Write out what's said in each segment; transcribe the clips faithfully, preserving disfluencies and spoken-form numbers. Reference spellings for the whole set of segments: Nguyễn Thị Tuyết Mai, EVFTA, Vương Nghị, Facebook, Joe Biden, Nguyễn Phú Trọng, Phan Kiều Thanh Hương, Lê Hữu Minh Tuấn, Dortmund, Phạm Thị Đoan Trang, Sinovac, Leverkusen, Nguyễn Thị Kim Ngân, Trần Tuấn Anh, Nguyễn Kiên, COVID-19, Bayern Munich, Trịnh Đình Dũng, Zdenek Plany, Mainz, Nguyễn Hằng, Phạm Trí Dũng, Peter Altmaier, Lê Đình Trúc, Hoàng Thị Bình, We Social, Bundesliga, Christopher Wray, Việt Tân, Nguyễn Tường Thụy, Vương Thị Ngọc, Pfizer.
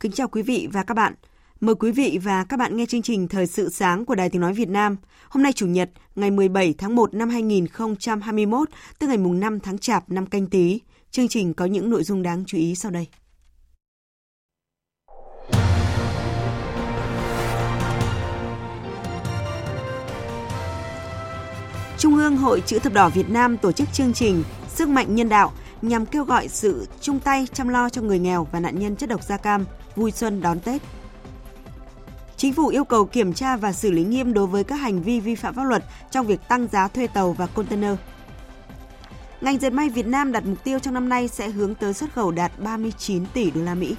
Kính chào quý vị và các bạn. Mời quý vị và các bạn nghe chương trình Thời sự sáng của Đài Tiếng nói Việt Nam. Hôm nay Chủ nhật, ngày mười bảy tháng một năm hai nghìn không trăm hai mươi mốt, tức ngày mùng năm tháng Chạp năm Canh Tý. Chương trình có những nội dung đáng chú ý sau đây. Trung ương Hội Chữ Thập Đỏ Việt Nam tổ chức chương trình Sức mạnh nhân đạo nhằm kêu gọi sự chung tay chăm lo cho người nghèo và nạn nhân chất độc da cam vui xuân đón Tết. Chính phủ yêu cầu kiểm tra và xử lý nghiêm đối với các hành vi vi phạm pháp luật trong việc tăng giá thuê tàu và container. Ngành dệt may Việt Nam đặt mục tiêu trong năm nay sẽ hướng tới xuất khẩu đạt ba mươi chín tỷ đô la Mỹ.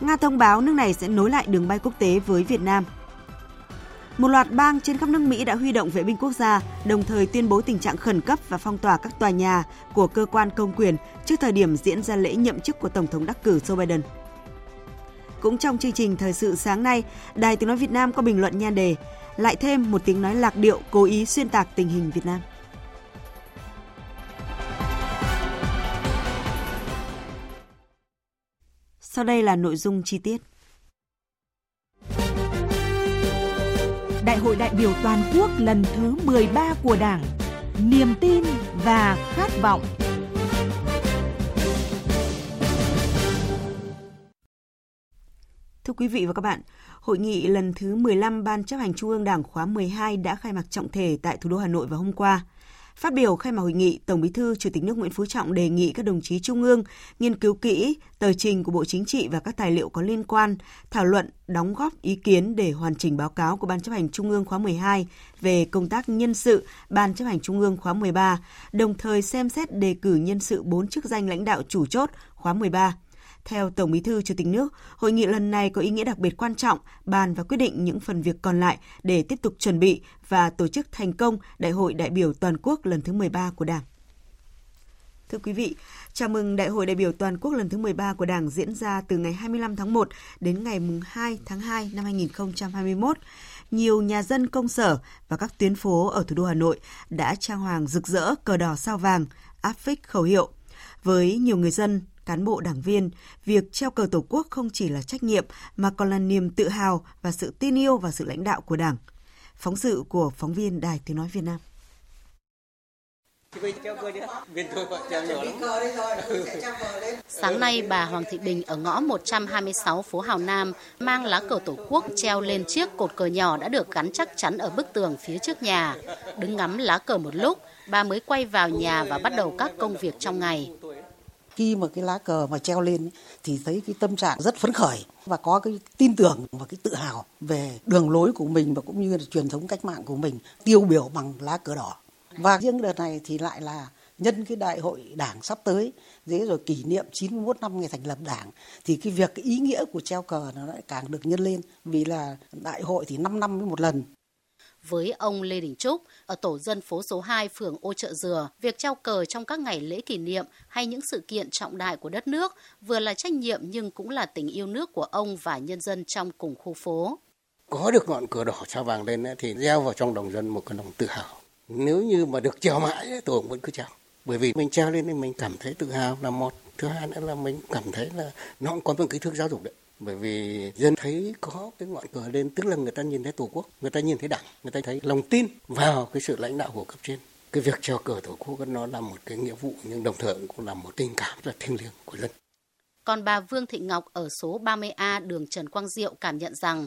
Nga thông báo nước này sẽ nối lại đường bay quốc tế với Việt Nam. Một loạt bang trên khắp nước Mỹ đã huy động vệ binh quốc gia, đồng thời tuyên bố tình trạng khẩn cấp và phong tỏa các tòa nhà của cơ quan công quyền trước thời điểm diễn ra lễ nhậm chức của Tổng thống đắc cử Joe Biden. Cũng trong chương trình Thời sự sáng nay, Đài Tiếng nói Việt Nam có bình luận nhan đề lại thêm một tiếng nói lạc điệu cố ý xuyên tạc tình hình Việt Nam. Sau đây là nội dung chi tiết. Đại hội đại biểu toàn quốc lần thứ mười ba của Đảng, niềm tin và khát vọng. Thưa quý vị và các bạn, Hội nghị lần thứ mười lăm Ban chấp hành Trung ương Đảng khóa mười hai đã khai mạc trọng thể tại thủ đô Hà Nội vào hôm qua. Phát biểu khai mạc hội nghị, Tổng Bí thư, Chủ tịch nước Nguyễn Phú Trọng đề nghị các đồng chí Trung ương nghiên cứu kỹ tờ trình của Bộ Chính trị và các tài liệu có liên quan, thảo luận, đóng góp ý kiến để hoàn chỉnh báo cáo của Ban chấp hành Trung ương khóa mười hai về công tác nhân sự Ban chấp hành Trung ương khóa mười ba, đồng thời xem xét đề cử nhân sự bốn chức danh lãnh đạo chủ chốt khóa mười ba. Theo Tổng Bí thư, Chủ tịch nước, hội nghị lần này có ý nghĩa đặc biệt quan trọng, bàn và quyết định những phần việc còn lại để tiếp tục chuẩn bị và tổ chức thành công Đại hội đại biểu toàn quốc lần thứ mười ba của Đảng. Thưa quý vị, chào mừng Đại hội đại biểu toàn quốc lần thứ mười ba của Đảng diễn ra từ ngày hai mươi lăm tháng một đến ngày hai tháng hai năm hai nghìn không trăm hai mươi mốt. Nhiều nhà dân công sở và các tuyến phố ở thủ đô Hà Nội đã trang hoàng rực rỡ cờ đỏ sao vàng, áp phích khẩu hiệu. Với nhiều người dân, cán bộ đảng viên, việc treo cờ Tổ quốc không chỉ là trách nhiệm mà còn là niềm tự hào và sự tin yêu vào sự lãnh đạo của Đảng. Phóng sự của phóng viên Đài Tiếng nói Việt Nam. Sáng nay, bà Hoàng Thị Bình ở ngõ một trăm hai mươi sáu phố Hào Nam mang lá cờ Tổ quốc treo lên chiếc cột cờ nhỏ đã được gắn chắc chắn ở bức tường phía trước nhà. Đứng ngắm lá cờ một lúc, bà mới quay vào nhà và bắt đầu các công việc trong ngày. Khi mà cái lá cờ mà treo lên thì thấy cái tâm trạng rất phấn khởi và có cái tin tưởng và cái tự hào về đường lối của mình và cũng như là truyền thống cách mạng của mình tiêu biểu bằng lá cờ đỏ. Và riêng đợt này thì lại là nhân cái đại hội Đảng sắp tới, dễ rồi kỷ niệm chín mươi mốt năm ngày thành lập Đảng thì cái việc cái ý nghĩa của treo cờ nó lại càng được nhân lên vì là đại hội thì năm năm mới một lần. Với ông Lê Đình Trúc, ở tổ dân phố số hai phường Ô Chợ Dừa, việc treo cờ trong các ngày lễ kỷ niệm hay những sự kiện trọng đại của đất nước vừa là trách nhiệm nhưng cũng là tình yêu nước của ông và nhân dân trong cùng khu phố. Có được ngọn cờ đỏ sao vàng lên thì gieo vào trong đồng dân một cái lòng tự hào. Nếu như mà được treo mãi, tôi cũng vẫn cứ treo. Bởi vì mình treo lên thì mình cảm thấy tự hào là một. Thứ hai nữa là mình cảm thấy là nó cũng có một cái thước giáo dục đấy. Bởi vì dân thấy có cái ngọn cờ lên, tức là người ta nhìn thấy Tổ quốc, người ta nhìn thấy Đảng, người ta thấy lòng tin vào cái sự lãnh đạo của cấp trên. Cái việc treo cờ Tổ quốc nó là một cái nghĩa vụ nhưng đồng thời cũng là một tình cảm rất thiêng liêng của dân. Còn bà Vương Thị Ngọc ở số ba mươi A đường Trần Quang Diệu cảm nhận rằng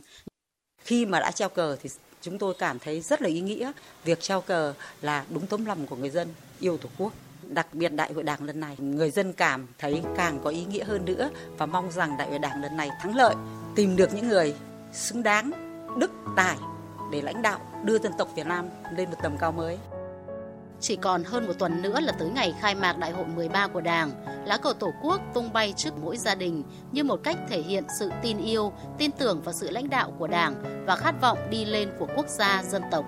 khi mà đã treo cờ thì chúng tôi cảm thấy rất là ý nghĩa. Việc treo cờ là đúng tấm lòng của người dân yêu Tổ quốc. Đặc biệt Đại hội Đảng lần này, người dân cảm thấy càng có ý nghĩa hơn nữa và mong rằng Đại hội Đảng lần này thắng lợi, tìm được những người xứng đáng, đức, tài để lãnh đạo đưa dân tộc Việt Nam lên một tầm cao mới. Chỉ còn hơn một tuần nữa là tới ngày khai mạc Đại hội mười ba của Đảng, lá cờ Tổ quốc tung bay trước mỗi gia đình như một cách thể hiện sự tin yêu, tin tưởng vào sự lãnh đạo của Đảng và khát vọng đi lên của quốc gia, dân tộc.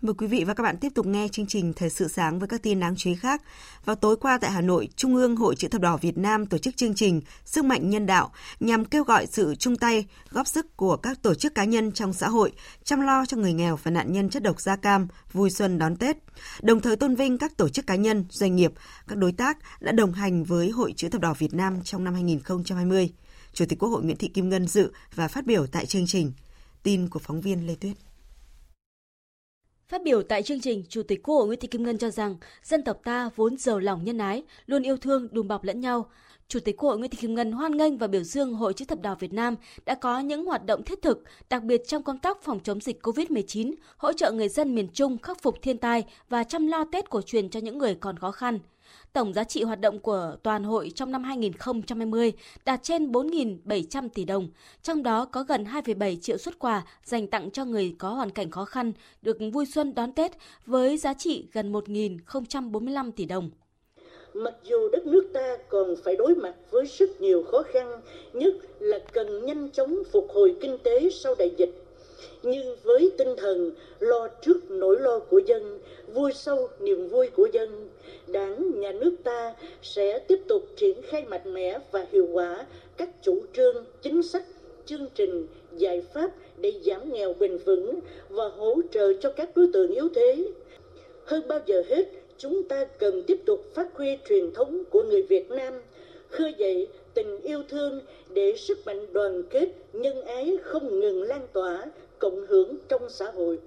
Mời quý vị và các bạn tiếp tục nghe chương trình Thời sự sáng với các tin đáng chú ý khác. Vào tối qua tại Hà Nội, Trung ương Hội Chữ Thập Đỏ Việt Nam tổ chức chương trình Sức mạnh nhân đạo nhằm kêu gọi sự chung tay, góp sức của các tổ chức cá nhân trong xã hội, chăm lo cho người nghèo và nạn nhân chất độc da cam vui xuân đón Tết, đồng thời tôn vinh các tổ chức cá nhân, doanh nghiệp, các đối tác đã đồng hành với Hội Chữ Thập Đỏ Việt Nam trong năm hai không hai không. Chủ tịch Quốc hội Nguyễn Thị Kim Ngân dự và phát biểu tại chương trình. Tin của phóng viên Lê Tuyết. Phát biểu tại chương trình, Chủ tịch Quốc hội Nguyễn Thị Kim Ngân cho rằng dân tộc ta vốn giàu lòng nhân ái, luôn yêu thương, đùm bọc lẫn nhau. Chủ tịch Quốc hội Nguyễn Thị Kim Ngân hoan nghênh và biểu dương Hội Chữ Thập Đỏ Việt Nam đã có những hoạt động thiết thực, đặc biệt trong công tác phòng chống dịch covid mười chín, hỗ trợ người dân miền Trung khắc phục thiên tai và chăm lo Tết cổ truyền cho những người còn khó khăn. Tổng giá trị hoạt động của toàn hội trong năm hai không hai không đạt trên bốn nghìn bảy trăm tỷ đồng, trong đó có gần hai phẩy bảy triệu suất quà dành tặng cho người có hoàn cảnh khó khăn được vui xuân đón Tết với giá trị gần một nghìn không trăm bốn mươi lăm tỷ đồng. Mặc dù đất nước ta còn phải đối mặt với rất nhiều khó khăn, nhất là cần nhanh chóng phục hồi kinh tế sau đại dịch, nhưng với tinh thần lo trước nỗi lo của dân, vui sau niềm vui của dân, Đảng, Nhà nước ta sẽ tiếp tục triển khai mạnh mẽ và hiệu quả các chủ trương, chính sách, chương trình, giải pháp để giảm nghèo bền vững và hỗ trợ cho các đối tượng yếu thế. Hơn bao giờ hết, chúng ta cần tiếp tục phát huy truyền thống của người Việt Nam, khơi dậy tình yêu thương để sức mạnh đoàn kết, nhân ái không ngừng lan tỏa, cộng hưởng trong xã hội.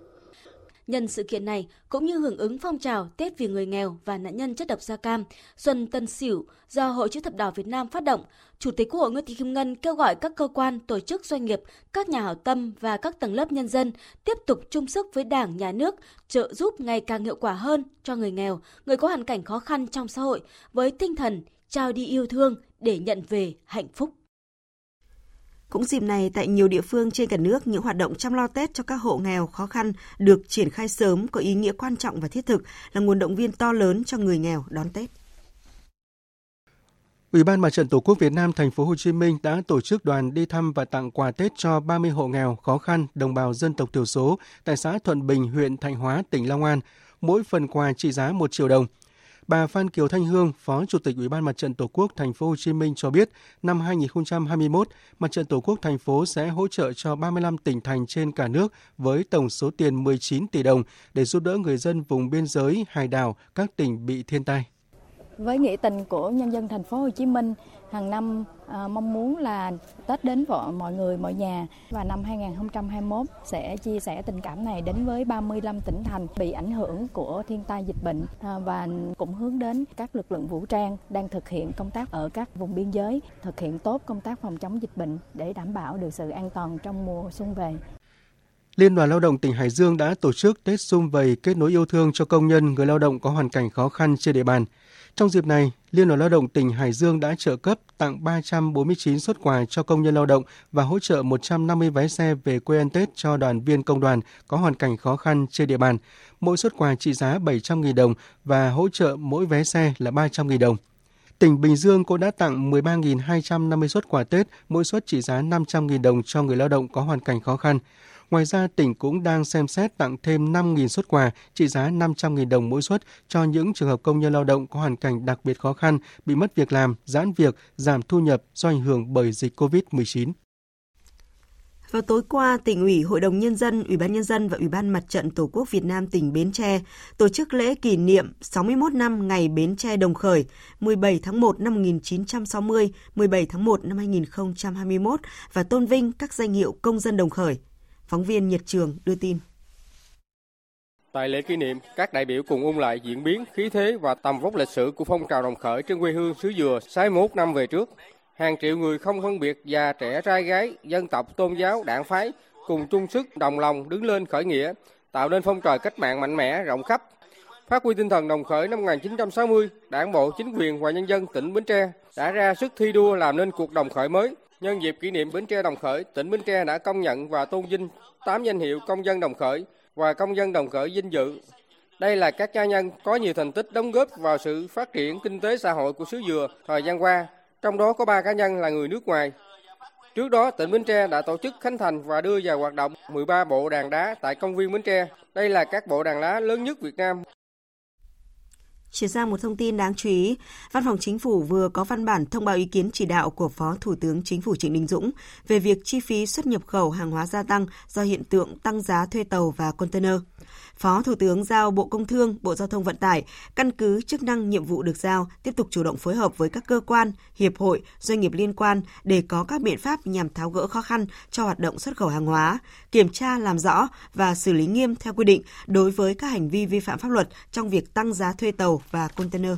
Nhân sự kiện này, cũng như hưởng ứng phong trào Tết vì người nghèo và nạn nhân chất độc da cam Xuân Tân Sửu do Hội Chữ Thập Đỏ Việt Nam phát động, Chủ tịch Quốc hội Nguyễn Thị Kim Ngân kêu gọi các cơ quan, tổ chức, doanh nghiệp, các nhà hảo tâm và các tầng lớp nhân dân tiếp tục chung sức với Đảng, Nhà nước trợ giúp ngày càng hiệu quả hơn cho người nghèo, người có hoàn cảnh khó khăn trong xã hội với tinh thần trao đi yêu thương để nhận về hạnh phúc. Cũng dịp này, tại nhiều địa phương trên cả nước, những hoạt động chăm lo Tết cho các hộ nghèo khó khăn được triển khai sớm, có ý nghĩa quan trọng và thiết thực, là nguồn động viên to lớn cho người nghèo đón Tết. Ủy ban Mặt trận Tổ quốc Việt Nam thành phố Hồ Chí Minh đã tổ chức đoàn đi thăm và tặng quà Tết cho ba mươi hộ nghèo khó khăn đồng bào dân tộc thiểu số tại xã Thuận Bình, huyện Thạnh Hóa, tỉnh Long An, mỗi phần quà trị giá một triệu đồng. Bà Phan Kiều Thanh Hương, Phó Chủ tịch Ủy ban Mặt trận Tổ quốc thành phố Hồ Chí Minh cho biết, năm hai không hai mốt, Mặt trận Tổ quốc thành phố sẽ hỗ trợ cho ba mươi lăm tỉnh thành trên cả nước với tổng số tiền mười chín tỷ đồng để giúp đỡ người dân vùng biên giới, hải đảo, các tỉnh bị thiên tai. Với nghĩa tình của nhân dân thành phố Hồ Chí Minh, hàng năm à, mong muốn là Tết đến với mọi người, mọi nhà, và năm hai không hai mốt sẽ chia sẻ tình cảm này đến với ba mươi lăm tỉnh thành bị ảnh hưởng của thiên tai dịch bệnh à, và cũng hướng đến các lực lượng vũ trang đang thực hiện công tác ở các vùng biên giới, thực hiện tốt công tác phòng chống dịch bệnh để đảm bảo được sự an toàn trong mùa xuân về. Liên đoàn Lao động tỉnh Hải Dương đã tổ chức Tết Sum Vầy kết nối yêu thương cho công nhân, người lao động có hoàn cảnh khó khăn trên địa bàn. Trong dịp này, Liên đoàn Lao động tỉnh Hải Dương đã trợ cấp tặng ba trăm bốn mươi chín suất quà cho công nhân lao động và hỗ trợ một trăm năm mươi vé xe về quê ăn Tết cho đoàn viên công đoàn có hoàn cảnh khó khăn trên địa bàn. Mỗi suất quà trị giá bảy trăm nghìn đồng và hỗ trợ mỗi vé xe là ba trăm nghìn đồng. Tỉnh Bình Dương cũng đã tặng mười ba nghìn hai trăm năm mươi suất quà Tết, mỗi suất trị giá năm trăm nghìn đồng cho người lao động có hoàn cảnh khó khăn. Ngoài ra, tỉnh cũng đang xem xét tặng thêm năm nghìn suất quà trị giá năm trăm nghìn đồng mỗi suất cho những trường hợp công nhân lao động có hoàn cảnh đặc biệt khó khăn, bị mất việc làm, giãn việc, giảm thu nhập do ảnh hưởng bởi dịch covid mười chín. Vào tối qua, Tỉnh ủy, Hội đồng Nhân dân, Ủy ban Nhân dân và Ủy ban Mặt trận Tổ quốc Việt Nam tỉnh Bến Tre tổ chức lễ kỷ niệm sáu mươi mốt năm ngày Bến Tre đồng khởi, mười bảy tháng một năm một nghìn chín trăm sáu mươi, mười bảy tháng một năm hai nghìn không trăm hai mươi mốt và tôn vinh các danh hiệu công dân đồng khởi. Phóng viên Nhật Trường đưa tin. Tại lễ kỷ niệm, các đại biểu cùng ôn lại diễn biến, khí thế và tầm vóc lịch sử của phong trào đồng khởi trên quê hương xứ Dừa sáu mươi mốt năm về trước. hàng triệu người không phân biệt già trẻ trai gái, dân tộc, tôn giáo, đảng phái cùng chung sức đồng lòng đứng lên khởi nghĩa, tạo nên phong trào cách mạng mạnh mẽ, rộng khắp. Phát huy tinh thần đồng khởi năm một nghìn chín trăm sáu mươi, Đảng bộ, chính quyền và nhân dân tỉnh Bến Tre đã ra sức thi đua làm nên cuộc đồng khởi mới. Nhân dịp kỷ niệm Bến Tre đồng khởi, tỉnh Bến Tre đã công nhận và tôn vinh tám danh hiệu công dân đồng khởi và công dân đồng khởi vinh dự. Đây là các cá nhân có nhiều thành tích đóng góp vào sự phát triển kinh tế xã hội của xứ Dừa thời gian qua, trong đó có ba cá nhân là người nước ngoài. Trước đó, tỉnh Bến Tre đã tổ chức khánh thành và đưa vào hoạt động mười ba bộ đàn đá tại công viên Bến Tre. Đây là các bộ đàn đá lớn nhất Việt Nam. Chuyển sang một thông tin đáng chú ý, Văn phòng Chính phủ vừa có văn bản thông báo ý kiến chỉ đạo của Phó Thủ tướng Chính phủ Trịnh Đình Dũng về việc chi phí xuất nhập khẩu hàng hóa gia tăng do hiện tượng tăng giá thuê tàu và container. Phó Thủ tướng giao Bộ Công Thương, Bộ Giao thông Vận tải căn cứ chức năng nhiệm vụ được giao tiếp tục chủ động phối hợp với các cơ quan, hiệp hội, doanh nghiệp liên quan để có các biện pháp nhằm tháo gỡ khó khăn cho hoạt động xuất khẩu hàng hóa, kiểm tra làm rõ và xử lý nghiêm theo quy định đối với các hành vi vi phạm pháp luật trong việc tăng giá thuê tàu và container.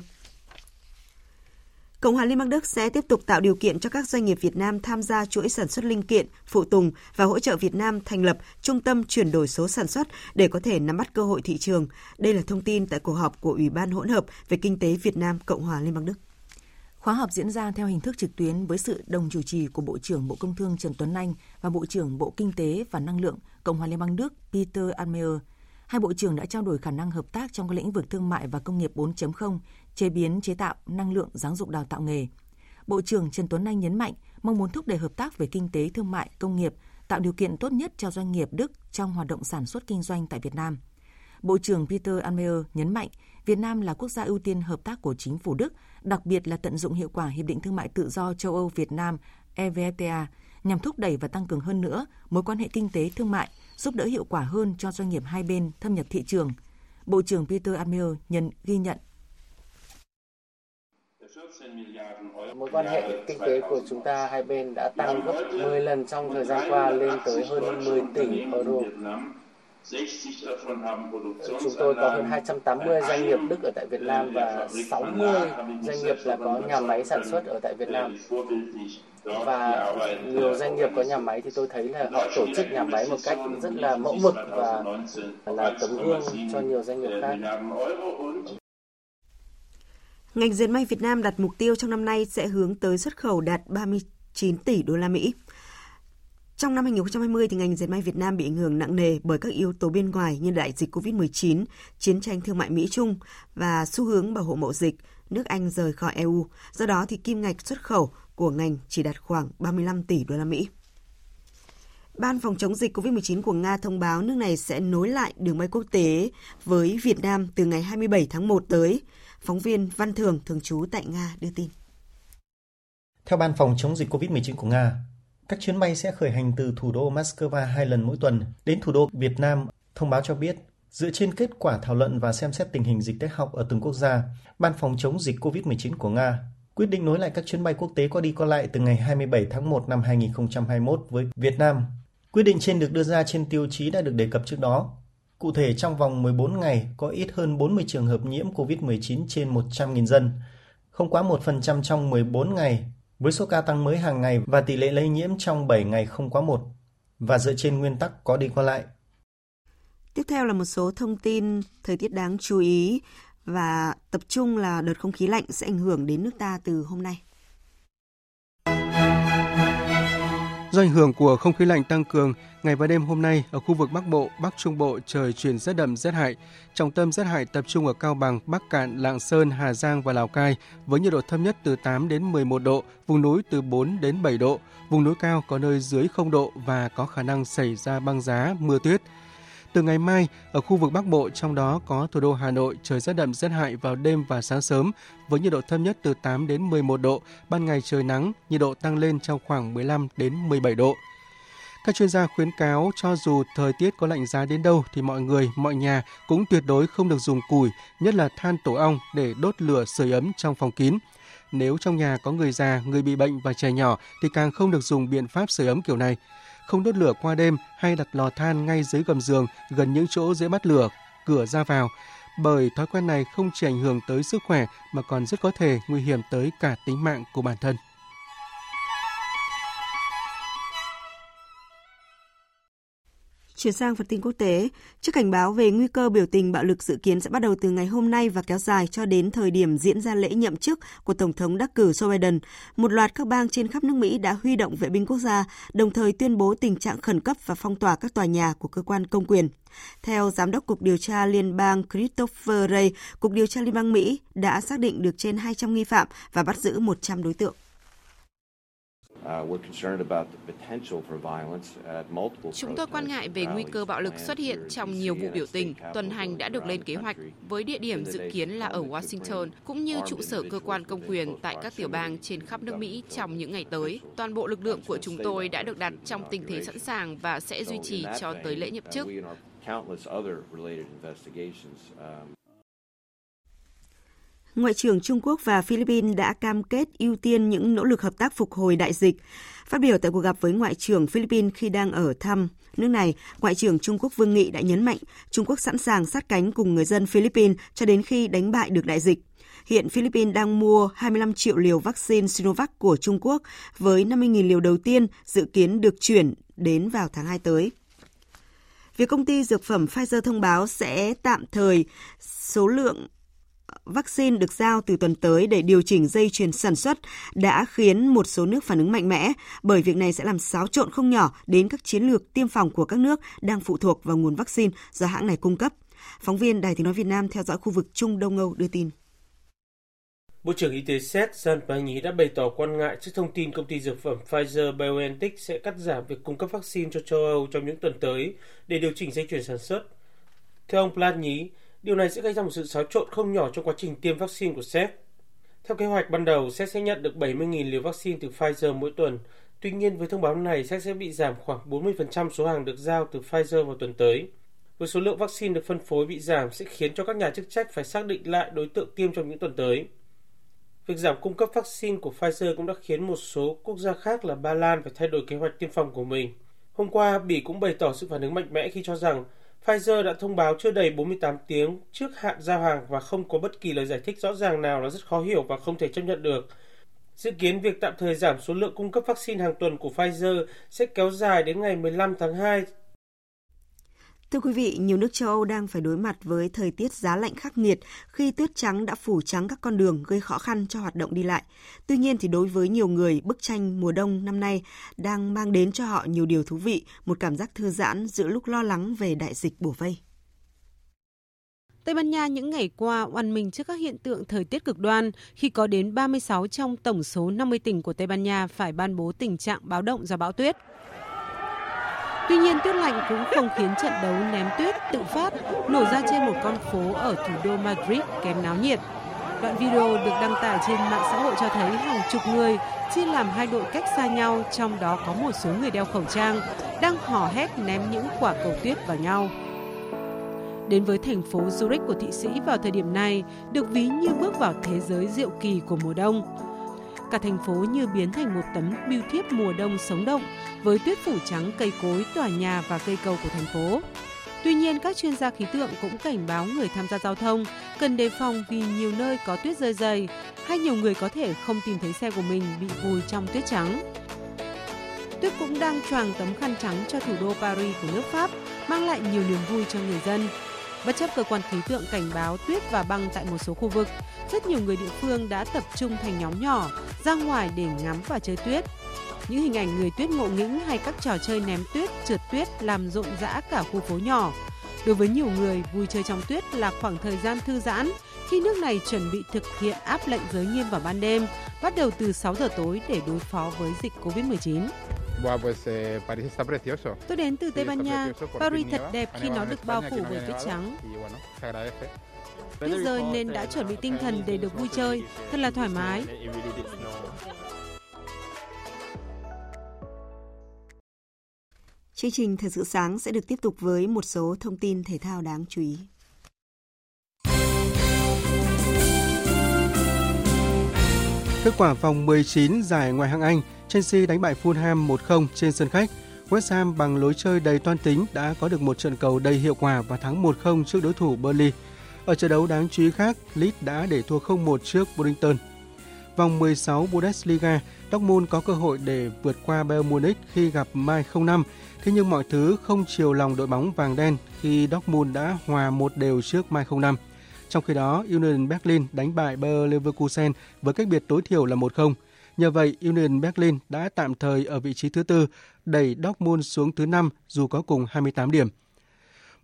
Cộng hòa Liên bang Đức sẽ tiếp tục tạo điều kiện cho các doanh nghiệp Việt Nam tham gia chuỗi sản xuất linh kiện, phụ tùng và hỗ trợ Việt Nam thành lập trung tâm chuyển đổi số sản xuất để có thể nắm bắt cơ hội thị trường. Đây là thông tin tại cuộc họp của Ủy ban hỗn hợp về kinh tế Việt Nam Cộng hòa Liên bang Đức. Khóa họp diễn ra theo hình thức trực tuyến với sự đồng chủ trì của Bộ trưởng Bộ Công Thương Trần Tuấn Anh và Bộ trưởng Bộ Kinh tế và Năng lượng Cộng hòa Liên bang Đức Peter Altmaier. Hai bộ trưởng đã trao đổi khả năng hợp tác trong các lĩnh vực thương mại và công nghiệp bốn chấm không, chế biến, chế tạo, năng lượng, giáo dục đào tạo nghề. Bộ trưởng Trần Tuấn Anh nhấn mạnh mong muốn thúc đẩy hợp tác về kinh tế, thương mại, công nghiệp, tạo điều kiện tốt nhất cho doanh nghiệp Đức trong hoạt động sản xuất kinh doanh tại Việt Nam. Bộ trưởng Peter Altmaier nhấn mạnh Việt Nam là quốc gia ưu tiên hợp tác của chính phủ Đức, đặc biệt là tận dụng hiệu quả Hiệp định Thương mại Tự do châu Âu Việt Nam E V F T A nhằm thúc đẩy và tăng cường hơn nữa mối quan hệ kinh tế, thương mại, giúp đỡ hiệu quả hơn cho doanh nghiệp hai bên thâm nhập thị trường. Bộ trưởng Peter Altmaier nhận ghi nhận. Mối quan hệ kinh tế của chúng ta hai bên đã tăng gấp mười lần trong thời gian qua lên tới hơn mười tỷ euro. Chúng tôi có hơn hai trăm tám mươi doanh nghiệp Đức ở tại Việt Nam và sáu mươi doanh nghiệp là có nhà máy sản xuất ở tại Việt Nam. Và nhiều doanh nghiệp có nhà máy thì tôi thấy là họ tổ chức nhà máy một cách rất là mẫu mực và là tấm gương cho nhiều doanh nghiệp khác. Ngành dệt may Việt Nam đặt mục tiêu trong năm nay sẽ hướng tới xuất khẩu đạt ba mươi chín tỷ đô la Mỹ. Trong năm hai không hai không, thì ngành dệt may Việt Nam bị ảnh hưởng nặng nề bởi các yếu tố bên ngoài như đại dịch covid mười chín, chiến tranh thương mại Mỹ-Trung và xu hướng bảo hộ mậu dịch, nước Anh rời khỏi E U. Do đó, thì kim ngạch xuất khẩu của ngành chỉ đạt khoảng ba mươi lăm tỷ đô la Mỹ. Ban phòng chống dịch covid mười chín của Nga thông báo nước này sẽ nối lại đường bay quốc tế với Việt Nam từ ngày hai mươi bảy tháng một tới. Phóng viên Văn Thường, thường trú tại Nga đưa tin. Theo Ban phòng chống dịch covid mười chín của Nga, các chuyến bay sẽ khởi hành từ thủ đô Moscow hai lần mỗi tuần đến thủ đô Việt Nam. Thông báo cho biết, dựa trên kết quả thảo luận và xem xét tình hình dịch tễ học ở từng quốc gia, Ban phòng chống dịch covid mười chín của Nga quyết định nối lại các chuyến bay quốc tế có đi có lại từ ngày hai mươi bảy tháng một năm hai nghìn không trăm hai mươi mốt với Việt Nam. Quyết định trên được đưa ra trên tiêu chí đã được đề cập trước đó. Cụ thể, trong vòng mười bốn ngày có ít hơn bốn mươi trường hợp nhiễm covid mười chín trên một trăm nghìn dân, không quá một phần trăm trong mười bốn ngày, với số ca tăng mới hàng ngày và tỷ lệ lây nhiễm trong bảy ngày không quá một, và dựa trên nguyên tắc có đi có lại. Tiếp theo là một số thông tin thời tiết đáng chú ý và tập trung là đợt không khí lạnh sẽ ảnh hưởng đến nước ta từ hôm nay. Do ảnh hưởng của không khí lạnh tăng cường, ngày và đêm hôm nay ở khu vực Bắc Bộ, Bắc Trung Bộ trời chuyển rét đậm rét hại. Trọng tâm rét hại tập trung ở Cao Bằng, Bắc Kạn, Lạng Sơn, Hà Giang và Lào Cai với nhiệt độ thấp nhất từ tám đến mười một độ, vùng núi từ bốn đến bảy độ, vùng núi cao có nơi dưới không độ và có khả năng xảy ra băng giá, mưa tuyết. Từ ngày mai, ở khu vực Bắc Bộ trong đó có thủ đô Hà Nội trời rét đậm rét hại vào đêm và sáng sớm với nhiệt độ thấp nhất từ tám đến mười một độ, ban ngày trời nắng, nhiệt độ tăng lên trong khoảng mười lăm đến mười bảy độ. Các chuyên gia khuyến cáo cho dù thời tiết có lạnh giá đến đâu thì mọi người, mọi nhà cũng tuyệt đối không được dùng củi, nhất là than tổ ong để đốt lửa sưởi ấm trong phòng kín. Nếu trong nhà có người già, người bị bệnh và trẻ nhỏ thì càng không được dùng biện pháp sưởi ấm kiểu này. Không đốt lửa qua đêm hay đặt lò than ngay dưới gầm giường gần những chỗ dễ bắt lửa, cửa ra vào, bởi thói quen này không chỉ ảnh hưởng tới sức khỏe mà còn rất có thể nguy hiểm tới cả tính mạng của bản thân. Chuyển sang phần tin quốc tế, trước cảnh báo về nguy cơ biểu tình bạo lực dự kiến sẽ bắt đầu từ ngày hôm nay và kéo dài cho đến thời điểm diễn ra lễ nhậm chức của Tổng thống đắc cử Joe Biden, một loạt các bang trên khắp nước Mỹ đã huy động vệ binh quốc gia, đồng thời tuyên bố tình trạng khẩn cấp và phong tỏa các tòa nhà của cơ quan công quyền. Theo Giám đốc Cục Điều tra Liên bang Christopher Wray, Cục Điều tra Liên bang Mỹ đã xác định được trên hai trăm nghi phạm và bắt giữ một trăm đối tượng. Chúng tôi quan ngại về nguy cơ bạo lực xuất hiện trong nhiều vụ biểu tình. Tuần hành đã được lên kế hoạch với địa điểm dự kiến là ở Washington cũng như trụ sở cơ quan công quyền tại các tiểu bang trên khắp nước Mỹ trong những ngày tới. Toàn bộ lực lượng của chúng tôi đã được đặt trong tình thế sẵn sàng và sẽ duy trì cho tới lễ nhậm chức. Ngoại trưởng Trung Quốc và Philippines đã cam kết ưu tiên những nỗ lực hợp tác phục hồi đại dịch. Phát biểu tại cuộc gặp với Ngoại trưởng Philippines khi đang ở thăm nước này, Ngoại trưởng Trung Quốc Vương Nghị đã nhấn mạnh Trung Quốc sẵn sàng sát cánh cùng người dân Philippines cho đến khi đánh bại được đại dịch. Hiện Philippines đang mua hai mươi lăm triệu liều vaccine Sinovac của Trung Quốc với năm mươi nghìn liều đầu tiên dự kiến được chuyển đến vào tháng hai tới. Việc công ty dược phẩm Pfizer thông báo sẽ tạm thời số lượng vaccine được giao từ tuần tới để điều chỉnh dây chuyền sản xuất đã khiến một số nước phản ứng mạnh mẽ, bởi việc này sẽ làm xáo trộn không nhỏ đến các chiến lược tiêm phòng của các nước đang phụ thuộc vào nguồn vaccine do hãng này cung cấp. Phóng viên Đài Tiếng nói Việt Nam theo dõi khu vực Trung Đông Âu đưa tin. Bộ trưởng Y tế Séc Zdenek Plany đã bày tỏ quan ngại trước thông tin công ty dược phẩm Pfizer-BioNTech sẽ cắt giảm việc cung cấp vaccine cho châu Âu trong những tuần tới để điều chỉnh dây chuyền sản xuất. Theo ông Plany, điều này sẽ gây ra một sự xáo trộn không nhỏ trong quá trình tiêm vaccine của Séc. Theo kế hoạch ban đầu, Séc sẽ nhận được bảy mươi nghìn liều vaccine từ Pfizer mỗi tuần. Tuy nhiên, với thông báo này, Séc sẽ bị giảm khoảng bốn mươi phần trăm số hàng được giao từ Pfizer vào tuần tới. Với số lượng vaccine được phân phối bị giảm sẽ khiến cho các nhà chức trách phải xác định lại đối tượng tiêm trong những tuần tới. Việc giảm cung cấp vaccine của Pfizer cũng đã khiến một số quốc gia khác là Ba Lan phải thay đổi kế hoạch tiêm phòng của mình. Hôm qua, Bỉ cũng bày tỏ sự phản ứng mạnh mẽ khi cho rằng Pfizer đã thông báo chưa đầy bốn mươi tám tiếng trước hạn giao hàng và không có bất kỳ lời giải thích rõ ràng nào là rất khó hiểu và không thể chấp nhận được. Dự kiến việc tạm thời giảm số lượng cung cấp vaccine hàng tuần của Pfizer sẽ kéo dài đến ngày mười lăm tháng hai. Thưa quý vị, nhiều nước châu Âu đang phải đối mặt với thời tiết giá lạnh khắc nghiệt khi tuyết trắng đã phủ trắng các con đường gây khó khăn cho hoạt động đi lại. Tuy nhiên thì đối với nhiều người, bức tranh mùa đông năm nay đang mang đến cho họ nhiều điều thú vị, một cảm giác thư giãn giữa lúc lo lắng về đại dịch bủa vây. Tây Ban Nha những ngày qua oằn mình trước các hiện tượng thời tiết cực đoan khi có đến ba mươi sáu trong tổng số năm mươi tỉnh của Tây Ban Nha phải ban bố tình trạng báo động do bão tuyết. Tuy nhiên, tuyết lạnh cũng không khiến trận đấu ném tuyết tự phát nổ ra trên một con phố ở thủ đô Madrid kém náo nhiệt. Đoạn video được đăng tải trên mạng xã hội cho thấy hàng chục người chia làm hai đội cách xa nhau, trong đó có một số người đeo khẩu trang, đang hò hét ném những quả cầu tuyết vào nhau. Đến với thành phố Zurich của Thụy Sĩ vào thời điểm này, được ví như bước vào thế giới diệu kỳ của mùa đông. Cả thành phố như biến thành một tấm bưu thiếp mùa đông sống động với tuyết phủ trắng cây cối, tòa nhà và cây cầu của thành phố. Tuy nhiên, các chuyên gia khí tượng cũng cảnh báo người tham gia giao thông cần đề phòng vì nhiều nơi có tuyết rơi dày, hay nhiều người có thể không tìm thấy xe của mình bị vùi trong tuyết trắng. Tuyết cũng đang choàng tấm khăn trắng cho thủ đô Paris của nước Pháp, mang lại nhiều niềm vui cho người dân. Bất chấp cơ quan khí tượng cảnh báo tuyết và băng tại một số khu vực, rất nhiều người địa phương đã tập trung thành nhóm nhỏ ra ngoài để ngắm và chơi tuyết. Những hình ảnh người tuyết ngộ nghĩnh hay các trò chơi ném tuyết, trượt tuyết làm rộn rã cả khu phố nhỏ. Đối với nhiều người, vui chơi trong tuyết là khoảng thời gian thư giãn khi nước này chuẩn bị thực hiện áp lệnh giới nghiêm vào ban đêm, bắt đầu từ sáu giờ tối để đối phó với dịch cô vít mười chín. Tôi đến từ Tây Ban Nha, Paris thật đẹp khi nó được bao phủ bởi tuyết trắng. Tuyết rơi nên đã chuẩn bị tinh thần để được vui chơi, thật là thoải mái. Chương trình Thời sự sáng sẽ được tiếp tục với một số thông tin thể thao đáng chú ý. Kết quả vòng mười chín giải Ngoại hạng Anh, Chelsea đánh bại Fulham một không trên sân khách. West Ham bằng lối chơi đầy toan tính đã có được một trận cầu đầy hiệu quả và thắng một không trước đối thủ Burnley. Ở trận đấu đáng chú ý khác, Leeds đã để thua không một trước Brighton. Vòng mười sáu Bundesliga, Dortmund có cơ hội để vượt qua Bayern Munich khi gặp Mainz không năm. Thế nhưng mọi thứ không chiều lòng đội bóng vàng đen khi Dortmund đã hòa một đều trước Mainz không năm. Trong khi đó, Union Berlin đánh bại Bayer Leverkusen với cách biệt tối thiểu là một không. Nhờ vậy, Union Berlin đã tạm thời ở vị trí thứ tư, đẩy Dortmund xuống thứ năm dù có cùng hai mươi tám điểm.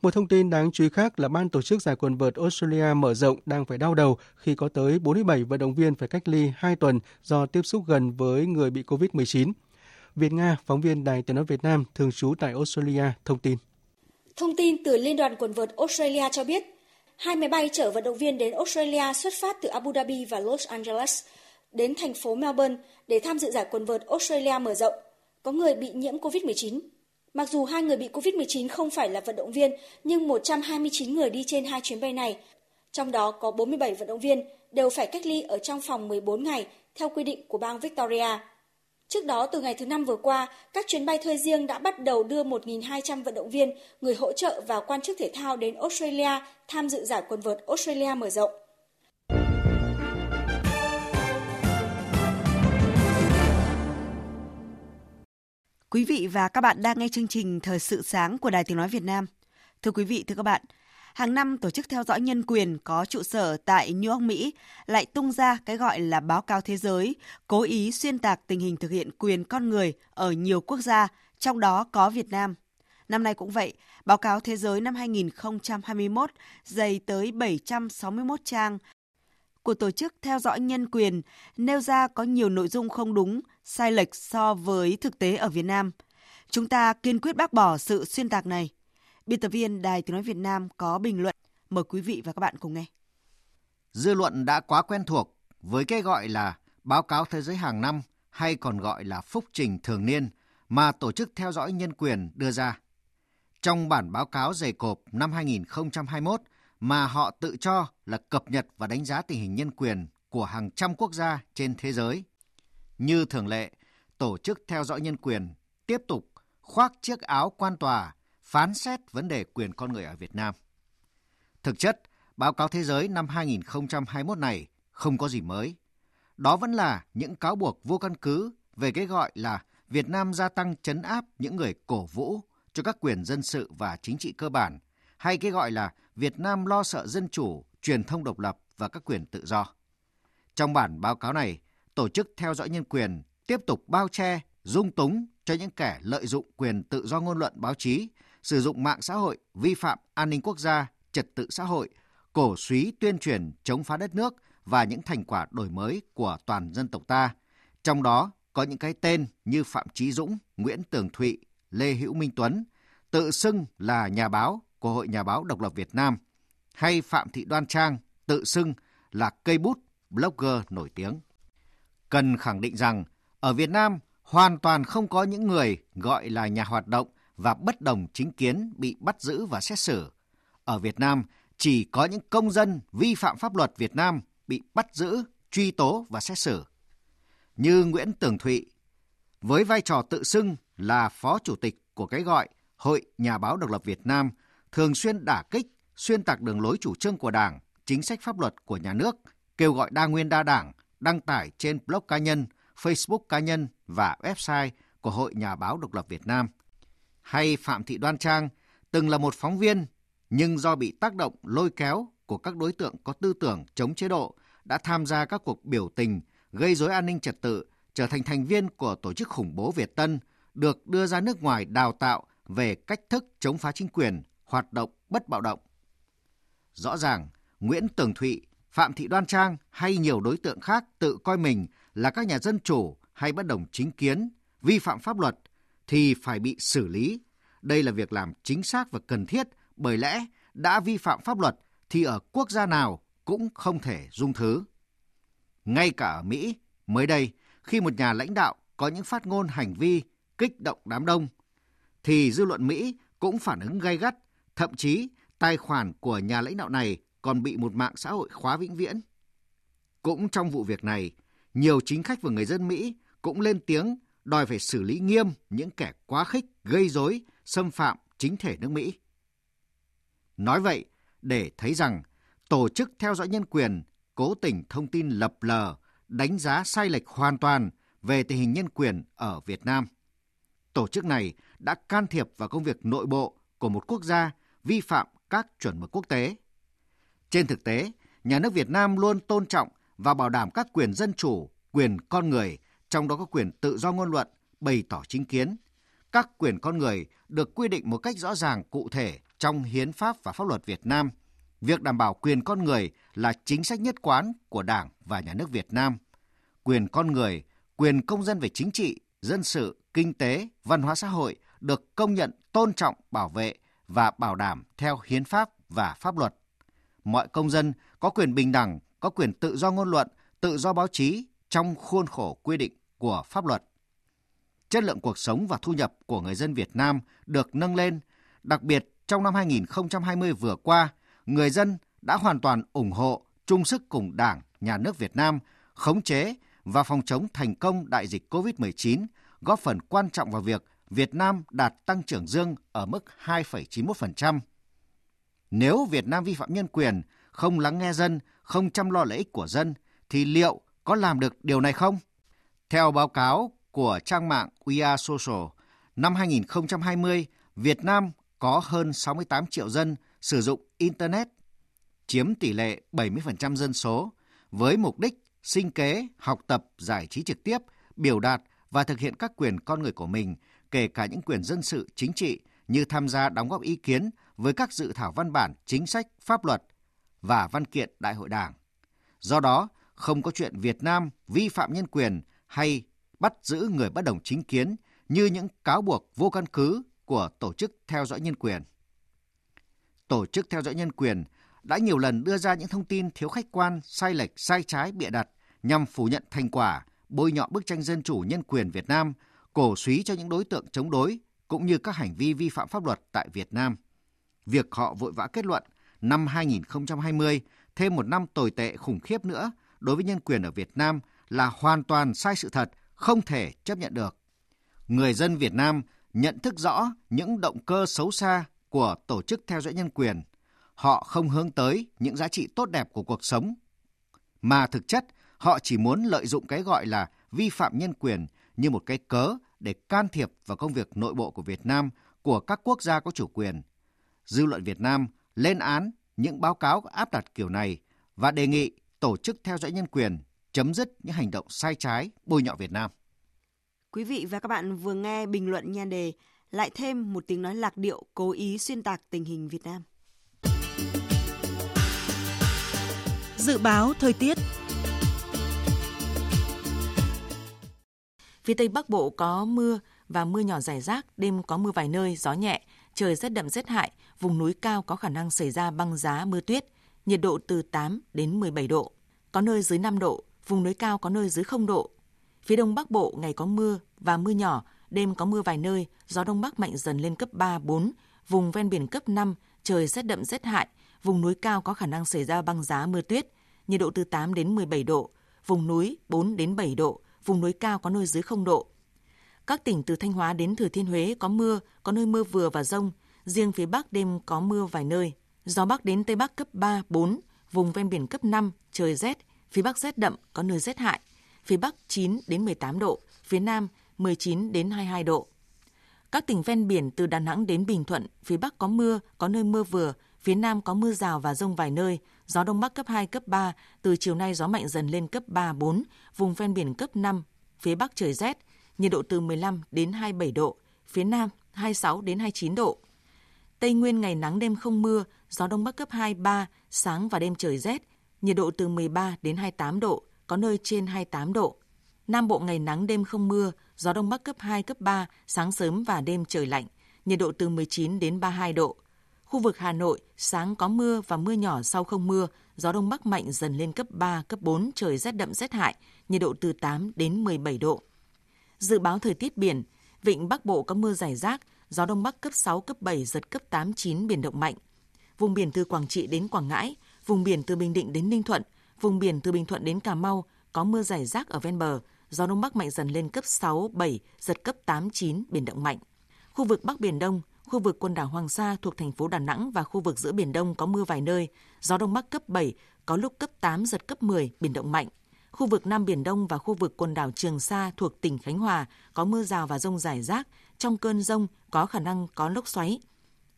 Một thông tin đáng chú ý khác là ban tổ chức giải quần vợt Australia mở rộng đang phải đau đầu khi có tới bốn mươi bảy vận động viên phải cách ly hai tuần do tiếp xúc gần với người bị covid mười chín. Việt Nga, phóng viên Đài Tiếng nói Việt Nam thường trú tại Australia thông tin. Thông tin từ Liên đoàn quần vợt Australia cho biết, hai máy bay chở vận động viên đến Australia xuất phát từ Abu Dhabi và Los Angeles đến thành phố Melbourne để tham dự giải quần vợt Australia mở rộng. Có người bị nhiễm covid mười chín. Mặc dù hai người bị covid mười chín không phải là vận động viên, nhưng một trăm hai mươi chín người đi trên hai chuyến bay này, trong đó có bốn mươi bảy vận động viên đều phải cách ly ở trong phòng mười bốn ngày theo quy định của bang Victoria. Trước đó, từ ngày thứ Năm vừa qua, các chuyến bay thuê riêng đã bắt đầu đưa một nghìn hai trăm vận động viên, người hỗ trợ và quan chức thể thao đến Australia tham dự giải quần vợt Australia mở rộng. Quý vị và các bạn đang nghe chương trình Thời sự sáng của Đài Tiếng nói Việt Nam. Thưa quý vị, thưa các bạn, hàng năm tổ chức theo dõi nhân quyền có trụ sở tại New York, Mỹ lại tung ra cái gọi là báo cáo thế giới, cố ý xuyên tạc tình hình thực hiện quyền con người ở nhiều quốc gia, trong đó có Việt Nam. Năm nay cũng vậy, báo cáo thế giới năm hai không hai mốt dày tới bảy trăm sáu mươi mốt trang của tổ chức theo dõi nhân quyền nêu ra có nhiều nội dung không đúng, sai lệch so với thực tế ở Việt Nam. Chúng ta kiên quyết bác bỏ sự xuyên tạc này. Biên tập viên Đài Tiếng nói Việt Nam có bình luận. Mời quý vị và các bạn cùng nghe. Dư luận đã quá quen thuộc với cái gọi là báo cáo thế giới hàng năm hay còn gọi là phúc trình thường niên mà tổ chức theo dõi nhân quyền đưa ra. Trong bản báo cáo dày cộp năm hai không hai mốt mà họ tự cho là cập nhật và đánh giá tình hình nhân quyền của hàng trăm quốc gia trên thế giới. Như thường lệ, tổ chức theo dõi nhân quyền tiếp tục khoác chiếc áo quan tòa phán xét vấn đề quyền con người ở Việt Nam. Thực chất, báo cáo thế giới năm hai không hai mốt này không có gì mới. Đó vẫn là những cáo buộc vô căn cứ về cái gọi là Việt Nam gia tăng trấn áp những người cổ vũ cho các quyền dân sự và chính trị cơ bản, hay cái gọi là Việt Nam lo sợ dân chủ, truyền thông độc lập và các quyền tự do. Trong bản báo cáo này, tổ chức theo dõi nhân quyền tiếp tục bao che, dung túng cho những kẻ lợi dụng quyền tự do ngôn luận báo chí, sử dụng mạng xã hội, vi phạm an ninh quốc gia, trật tự xã hội, cổ suý tuyên truyền chống phá đất nước và những thành quả đổi mới của toàn dân tộc ta. Trong đó có những cái tên như Phạm Trí Dũng, Nguyễn Tường Thụy, Lê Hữu Minh Tuấn, tự xưng là nhà báo của Hội Nhà báo Độc lập Việt Nam, hay Phạm Thị Đoan Trang, tự xưng là cây bút, blogger nổi tiếng. Cần khẳng định rằng, ở Việt Nam hoàn toàn không có những người gọi là nhà hoạt động và bất đồng chính kiến bị bắt giữ và xét xử. Ở Việt Nam chỉ có những công dân vi phạm pháp luật Việt Nam bị bắt giữ, truy tố và xét xử. Như Nguyễn Tường Thụy, với vai trò tự xưng là phó chủ tịch của cái gọi Hội Nhà báo Độc lập Việt Nam, thường xuyên đả kích, xuyên tạc đường lối chủ trương của Đảng, chính sách pháp luật của nhà nước, kêu gọi đa nguyên đa đảng, đăng tải trên blog cá nhân, Facebook cá nhân và website của Hội Nhà báo Độc lập Việt Nam. Hay Phạm Thị Đoan Trang, từng là một phóng viên, nhưng do bị tác động lôi kéo của các đối tượng có tư tưởng chống chế độ, đã tham gia các cuộc biểu tình, gây rối an ninh trật tự, trở thành thành viên của tổ chức khủng bố Việt Tân, được đưa ra nước ngoài đào tạo về cách thức chống phá chính quyền, hoạt động bất bạo động. Rõ ràng, Nguyễn Tường Thụy, Phạm Thị Đoan Trang hay nhiều đối tượng khác tự coi mình là các nhà dân chủ hay bất đồng chính kiến, vi phạm pháp luật thì phải bị xử lý. Đây là việc làm chính xác và cần thiết, bởi lẽ đã vi phạm pháp luật thì ở quốc gia nào cũng không thể dung thứ. Ngay cả ở Mỹ, mới đây, khi một nhà lãnh đạo có những phát ngôn hành vi kích động đám đông, thì dư luận Mỹ cũng phản ứng gay gắt, thậm chí tài khoản của nhà lãnh đạo này còn bị một mạng xã hội khóa vĩnh viễn. Cũng trong vụ việc này, nhiều chính khách và người dân Mỹ cũng lên tiếng đòi phải xử lý nghiêm những kẻ quá khích, gây rối, xâm phạm chính thể nước Mỹ. Nói vậy, để thấy rằng tổ chức theo dõi nhân quyền cố tình thông tin lập lờ, đánh giá sai lệch hoàn toàn về tình hình nhân quyền ở Việt Nam. Tổ chức này đã can thiệp vào công việc nội bộ của một quốc gia, vi phạm các chuẩn mực quốc tế. Trên thực tế, nhà nước Việt Nam luôn tôn trọng và bảo đảm các quyền dân chủ, quyền con người, trong đó có quyền tự do ngôn luận, bày tỏ chính kiến. Các quyền con người được quy định một cách rõ ràng, cụ thể trong hiến pháp và pháp luật Việt Nam. Việc đảm bảo quyền con người là chính sách nhất quán của Đảng và Nhà nước Việt Nam. Quyền con người, quyền công dân về chính trị, dân sự, kinh tế, văn hóa xã hội được công nhận, tôn trọng, bảo vệ và bảo đảm theo hiến pháp và pháp luật. Mọi công dân có quyền bình đẳng, có quyền tự do ngôn luận, tự do báo chí trong khuôn khổ quy định của pháp luật. Chất lượng cuộc sống và thu nhập của người dân Việt Nam được nâng lên, đặc biệt trong năm hai nghìn không trăm hai mươi vừa qua, người dân đã hoàn toàn ủng hộ, chung sức cùng Đảng, Nhà nước Việt Nam khống chế và phòng chống thành công đại dịch covid mười chín, góp phần quan trọng vào việc Việt Nam đạt tăng trưởng dương ở mức hai phẩy chín mốt phần trăm. Nếu Việt Nam vi phạm nhân quyền, không lắng nghe dân, không chăm lo lợi ích của dân, thì liệu có làm được điều này không? Theo báo cáo của trang mạng We Social, năm hai nghìn không trăm hai mươi, Việt Nam có hơn sáu mươi tám triệu dân sử dụng Internet, chiếm tỷ lệ bảy mươi phần trăm dân số, với mục đích sinh kế, học tập, giải trí trực tiếp, biểu đạt và thực hiện các quyền con người của mình, kể cả những quyền dân sự, chính trị như tham gia đóng góp ý kiến với các dự thảo văn bản, chính sách, pháp luật và văn kiện Đại hội Đảng. Do đó, không có chuyện Việt Nam vi phạm nhân quyền hay bắt giữ người bất đồng chính kiến như những cáo buộc vô căn cứ của Tổ chức Theo dõi Nhân quyền. Tổ chức Theo dõi Nhân quyền đã nhiều lần đưa ra những thông tin thiếu khách quan, sai lệch, sai trái, bịa đặt nhằm phủ nhận thành quả, bôi nhọ bức tranh dân chủ nhân quyền Việt Nam, cổ suý cho những đối tượng chống đối cũng như các hành vi vi phạm pháp luật tại Việt Nam. Việc họ vội vã kết luận năm hai nghìn không trăm hai mươi thêm một năm tồi tệ khủng khiếp nữa đối với nhân quyền ở Việt Nam là hoàn toàn sai sự thật, không thể chấp nhận được. Người dân Việt Nam nhận thức rõ những động cơ xấu xa của Tổ chức Theo dõi Nhân quyền. Họ không hướng tới những giá trị tốt đẹp của cuộc sống, mà thực chất họ chỉ muốn lợi dụng cái gọi là vi phạm nhân quyền như một cái cớ để can thiệp vào công việc nội bộ của Việt Nam, của các quốc gia có chủ quyền. Dư luận Việt Nam lên án những báo cáo áp đặt kiểu này và đề nghị Tổ chức Theo dõi Nhân quyền chấm dứt những hành động sai trái, bôi nhọ Việt Nam. Quý vị và các bạn vừa nghe bình luận nhan đề "Lại thêm một tiếng nói lạc điệu cố ý xuyên tạc tình hình Việt Nam". Dự báo thời tiết. Phía Tây Bắc Bộ có mưa và mưa nhỏ rải rác, đêm có mưa vài nơi, gió nhẹ, trời rét đậm rét hại, vùng núi cao có khả năng xảy ra băng giá, mưa tuyết, nhiệt độ từ tám đến mười bảy độ, có nơi dưới năm độ, vùng núi cao có nơi dưới không độ. Phía Đông Bắc Bộ ngày có mưa và mưa nhỏ, đêm có mưa vài nơi, gió Đông Bắc mạnh dần lên cấp ba, bốn, vùng ven biển cấp năm, trời rét đậm rét hại, vùng núi cao có khả năng xảy ra băng giá, mưa tuyết, nhiệt độ từ tám đến mười bảy độ, vùng núi bốn đến bảy độ, vùng núi cao có nơi dưới không độ. Các tỉnh từ Thanh Hóa đến Thừa Thiên Huế có mưa, có nơi mưa vừa và dông, riêng phía Bắc đêm có mưa vài nơi. Gió Bắc đến Tây Bắc cấp ba, bốn, vùng ven biển cấp năm, trời rét, phía Bắc rét đậm, có nơi rét hại, phía Bắc chín đến mười tám độ, phía Nam mười chín đến hai mươi hai độ. Các tỉnh ven biển từ Đà Nẵng đến Bình Thuận, phía Bắc có mưa, có nơi mưa vừa, phía Nam có mưa rào và dông vài nơi, gió Đông Bắc cấp hai, cấp ba, từ chiều nay gió mạnh dần lên cấp ba, bốn, vùng ven biển cấp năm, phía Bắc trời rét, nhiệt độ từ mười lăm đến hai mươi bảy độ, phía Nam hai mươi sáu đến hai mươi chín độ. Tây Nguyên ngày nắng đêm không mưa, gió Đông Bắc cấp hai, ba, sáng và đêm trời rét, nhiệt độ từ mười ba đến hai mươi tám độ, có nơi trên hai mươi tám độ. Nam Bộ ngày nắng đêm không mưa, gió Đông Bắc cấp hai, cấp ba, sáng sớm và đêm trời lạnh, nhiệt độ từ mười chín đến ba mươi hai độ. Khu vực Hà Nội, sáng có mưa và mưa nhỏ sau không mưa, gió Đông Bắc mạnh dần lên cấp ba, cấp bốn, trời rét đậm rét hại, nhiệt độ từ tám đến mười bảy độ. Dự báo thời tiết biển, vịnh Bắc Bộ có mưa rải rác, gió Đông Bắc cấp sáu, cấp bảy, giật cấp tám, chín, biển động mạnh. Vùng biển từ Quảng Trị đến Quảng Ngãi, vùng biển từ Bình Định đến Ninh Thuận, vùng biển từ Bình Thuận đến Cà Mau có mưa rải rác ở ven bờ, gió Đông Bắc mạnh dần lên cấp sáu, bảy, giật cấp tám, chín, biển động mạnh. Khu vực Bắc Biển Đông, khu vực quần đảo Hoàng Sa thuộc thành phố Đà Nẵng và khu vực giữa Biển Đông có mưa vài nơi, gió Đông Bắc cấp bảy, có lúc cấp tám, giật cấp mười, biển động mạnh. Khu vực Nam Biển Đông và khu vực quần đảo Trường Sa thuộc tỉnh Khánh Hòa có mưa rào và dông rải rác, trong cơn dông có khả năng có lốc xoáy.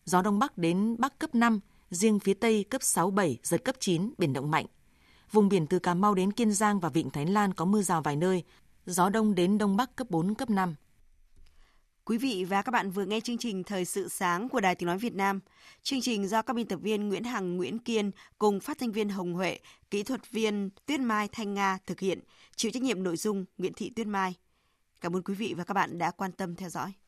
Gió Đông Bắc đến Bắc cấp năm, riêng phía Tây cấp sáu bảy, giật cấp chín, biển động mạnh. Vùng biển từ Cà Mau đến Kiên Giang và Vịnh Thái Lan có mưa rào vài nơi, gió Đông đến Đông Bắc cấp bốn, cấp năm. Quý vị và các bạn vừa nghe chương trình Thời sự sáng của Đài Tiếng Nói Việt Nam. Chương trình do các biên tập viên Nguyễn Hằng, Nguyễn Kiên cùng phát thanh viên Hồng Huệ, kỹ thuật viên Tuyết Mai, Thanh Nga thực hiện, chịu trách nhiệm nội dung Nguyễn Thị Tuyết Mai. Cảm ơn quý vị và các bạn đã quan tâm theo dõi.